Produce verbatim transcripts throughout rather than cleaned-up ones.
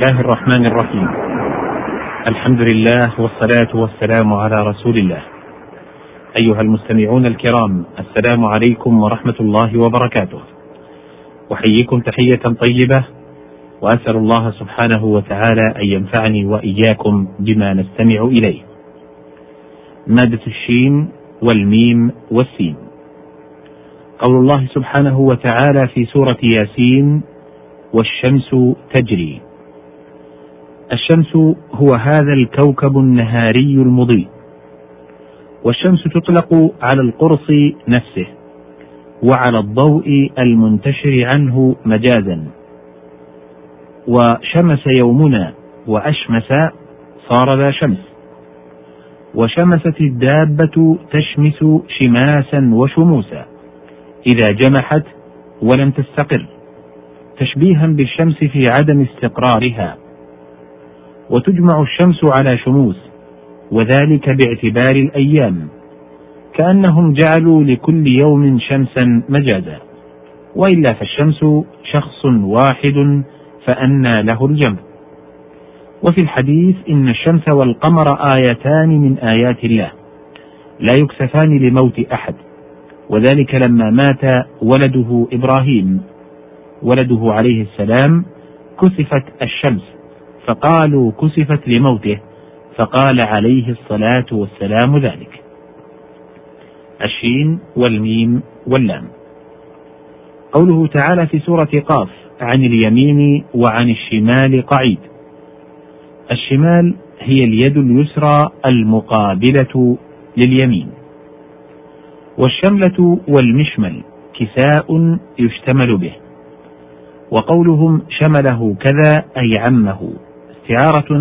بسم الله الرحمن الرحيم. الحمد لله والصلاة والسلام على رسول الله. أيها المستمعون الكرام، السلام عليكم ورحمة الله وبركاته. أحييكم تحية طيبة وأسأل الله سبحانه وتعالى أن ينفعني وإياكم بما نستمع إليه. مادة الشين والميم والسين. قول الله سبحانه وتعالى في سورة ياسين: والشمس تجري. الشمس هو هذا الكوكب النهاري المضيء، والشمس تطلق على القرص نفسه وعلى الضوء المنتشر عنه مجازا. وشمس يومنا وأشمس صار ذا شمس، وشمست الدابة تشمس شماسا وشموسا إذا جمحت ولم تستقر، تشبيها بالشمس في عدم استقرارها. وتجمع الشمس على شموس، وذلك باعتبار الأيام، كأنهم جعلوا لكل يوم شمسا مجازا، وإلا فالشمس شخص واحد فأنى له الجمع. وفي الحديث: إن الشمس والقمر آيتان من آيات الله لا يكسفان لموت أحد، وذلك لما مات ولده إبراهيم ولده عليه السلام كسفت الشمس، فقالوا كسفت لموته، فقال عليه الصلاة والسلام ذلك. الشين والميم واللام. قوله تعالى في سورة قاف: عن اليمين وعن الشمال قعيد. الشمال هي اليد اليسرى المقابلة لليمين. والشملة والمشمل كساء يشتمل به. وقولهم شمله كذا أي عمه استعارة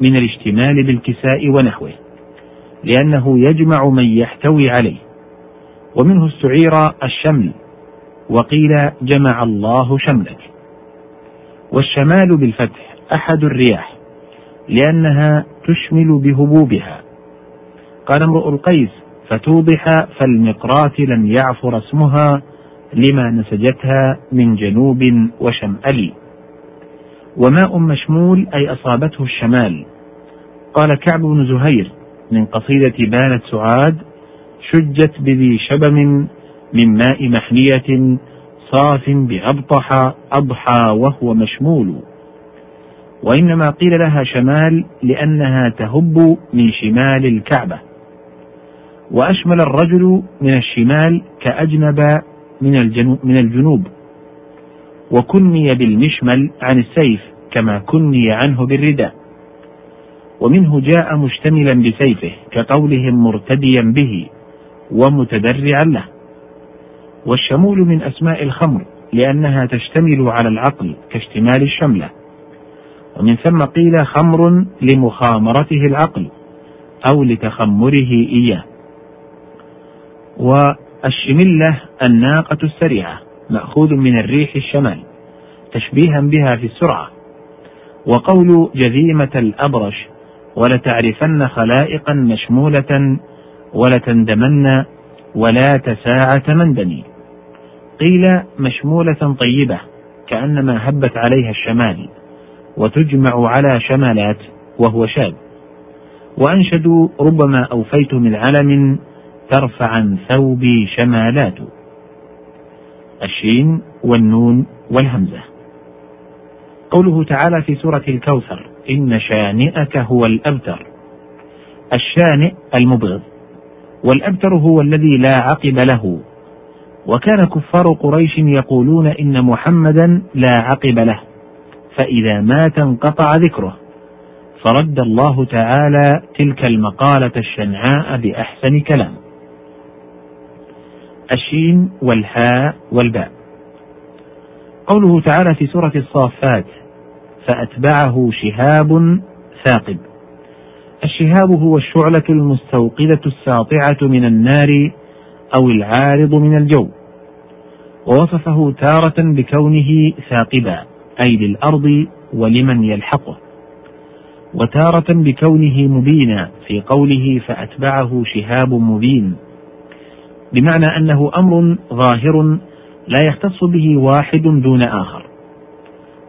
من الاشتمال بالكساء ونحوه، لأنه يجمع من يحتوي عليه، ومنه استعير الشمل، وقيل جمع الله شملك. والشمال بالفتح أحد الرياح، لأنها تشمل بهبوبها. قال امرؤ القيس: فتوضح فالمقرات لم يعفر اسمها لما نسجتها من جنوب وشمألي. وماء مشمول أي أصابته الشمال. قال كعب بن زهير من قصيدة بانت سعاد: شجت بذي شبم من ماء محنية صاف بأبطح أضحى وهو مشمول. وإنما قيل لها شمال لأنها تهب من شمال الكعبة. وأشمل الرجل من الشمال كأجنب من الجنوب. وكني بالمشمل عن السيف كما كني عنه بالرداء، ومنه جاء مشتملا بسيفه كقولهم مرتديا به ومتدرعا له. والشمول من أسماء الخمر لأنها تشتمل على العقل كاشتمال الشملة، ومن ثم قيل خمر لمخامرته العقل أو لتخمره إياه. و الشملة الناقة السريعة مأخوذ من الريح الشمال تشبيها بها في السرعة. وقول جذيمة الأبرش: ولتعرفن خلائقا مشمولة ولتندمن ولا تساعة مندني، قيل مشمولة طيبة كأنما هبت عليها الشمال، وتجمع على شمالات وهو شاد. وأنشدوا: ربما أوفيت من علم ترفع عن ثوبي شمالات. الشين والنون والهمزة. قوله تعالى في سورة الكوثر: إن شانئك هو الأبتر. الشانئ المبغض، والأبتر هو الذي لا عقب له. وكان كفار قريش يقولون إن محمدا لا عقب له، فإذا مات انقطع ذكره، فرد الله تعالى تلك المقالة الشنعاء بأحسن كلام. الشين والحاء والباء. قوله تعالى في سورة الصافات: فأتبعه شهاب ثاقب. الشهاب هو الشعلة المستوقدة الساطعة من النار أو العارض من الجو، ووصفه تارة بكونه ثاقبا أي للأرض ولمن يلحقه، وتارة بكونه مبينا في قوله فأتبعه شهاب مبين، بمعنى أنه أمر ظاهر لا يختص به واحد دون آخر.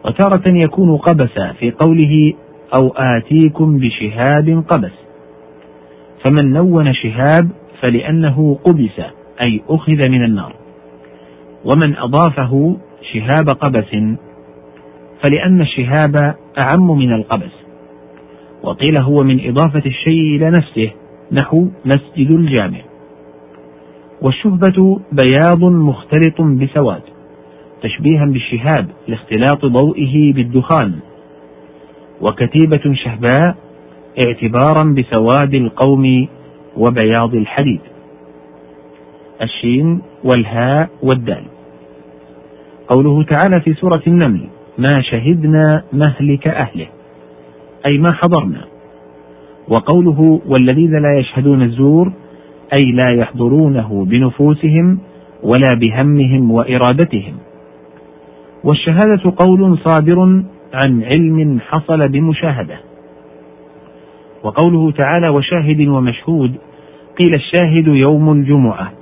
وتارة يكون قبسا في قوله أو آتيكم بشهاب قبس، فمن نون شهاب فلأنه قبس أي أخذ من النار، ومن أضافه شهاب قبس فلأن الشهاب أعم من القبس، وقيل هو من إضافة الشيء إلى نفسه نحو مسجد الجامع. والشهبة بياض مختلط بسواد تشبيها بالشهاب لاختلاط ضوئه بالدخان، وكتيبة شهباء اعتبارا بسواد القوم وبياض الحديد. الشين والهاء والدال. قوله تعالى في سورة النمل ما شهدنا مهلك أهله أي ما حضرنا، وقوله والذين لا يشهدون الزور أي لا يحضرونه بنفوسهم ولا بهمهم وإرادتهم. والشهادة قول صادر عن علم حصل بمشاهدة. وقوله تعالى وشاهد ومشهود قيل الشاهد يوم الجمعة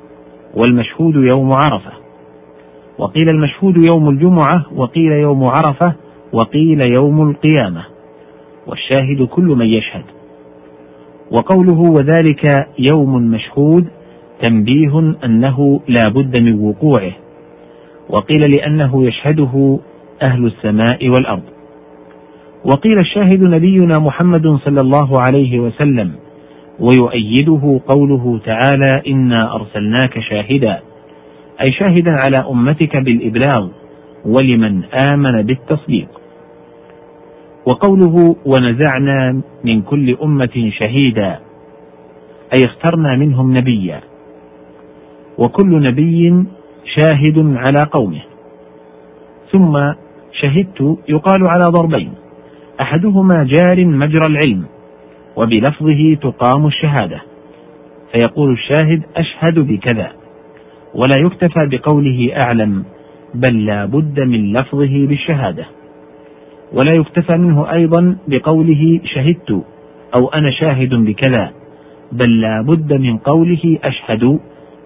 والمشهود يوم عرفة، وقيل المشهود يوم الجمعة وقيل يوم عرفة وقيل يوم القيامة، والشاهد كل من يشهد. وقوله وذلك يوم مشهود تنبيه أنه لا بد من وقوعه، وقيل لأنه يشهده أهل السماء والأرض. وقيل الشاهد نبينا محمد صلى الله عليه وسلم، ويؤيده قوله تعالى إنا أرسلناك شاهدا أي شاهدا على أمتك بالإبلاغ ولمن آمن بالتصديق. وقوله ونزعنا من كل أمة شهيدا أي اخترنا منهم نبيا، وكل نبي شاهد على قومه. ثم شهدت يقال على ضربين، أحدهما جار مجرى العلم وبلفظه تقام الشهادة، فيقول الشاهد أشهد بكذا، ولا يكتفى بقوله أعلم بل لا بد من لفظه بالشهادة، ولا يكتفى منه أيضا بقوله شهدت أو أنا شاهد بكذا، بل لا بد من قوله أشهد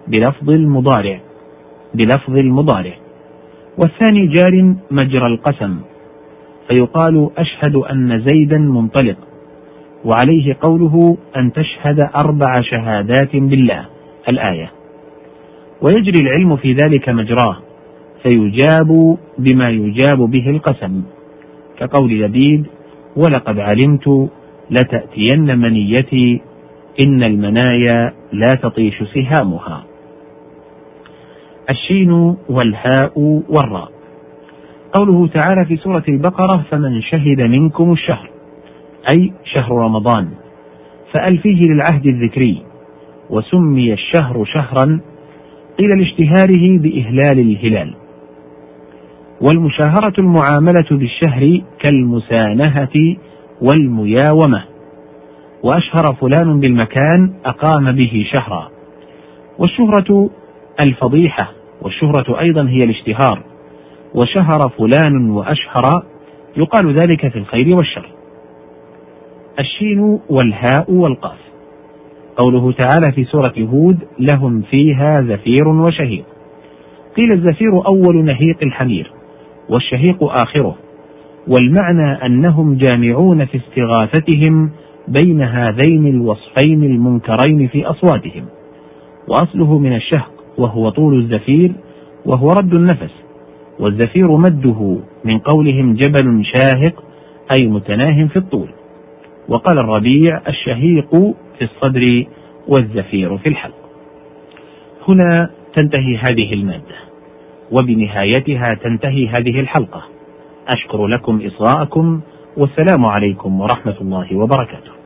بلفظ المضارع بلفظ المضارع. والثاني جار مجرى القسم، فيقال أشهد أن زيدا منطلق، وعليه قوله أن تشهد أربع شهادات بالله الآية. ويجري العلم في ذلك مجراه فيجاب بما يجاب به القسم، كقول لبيد ولقد علمت لتأتين منيتي إن المنايا لا تطيش سهامها. الشين والهاء والراء. قوله تعالى في سورة البقرة فمن شهد منكم الشهر أي شهر رمضان، فألفيه للعهد الذكري، وسمي الشهر شهرا قيل لاشتهاره بإهلال الهلال. والمشاهرة المعاملة بالشهر كالمسانهة والمياومة، وأشهر فلان بالمكان أقام به شهرا. والشهرة الفضيحة، والشهرة أيضا هي الاشتهار، وشهر فلان وأشهر يقال ذلك في الخير والشر. الشين والهاء والقاف. قوله تعالى في سورة هود لهم فيها زفير وشهيق، قيل الزفير أول نهيق الحمير والشهيق آخره، والمعنى أنهم جامعون في استغاثتهم بين هذين الوصفين المنكرين في أصواتهم، وأصله من الشهق وهو طول الزفير وهو رد النفس، والزفير مده من قولهم جبل شاهق أي متناهٍ في الطول. وقال الربيع الشهيق في الصدر والزفير في الحلق. هنا تنتهي هذه المادة، وبنهايتها تنتهي هذه الحلقة. أشكر لكم إصغاءكم، والسلام عليكم ورحمة الله وبركاته.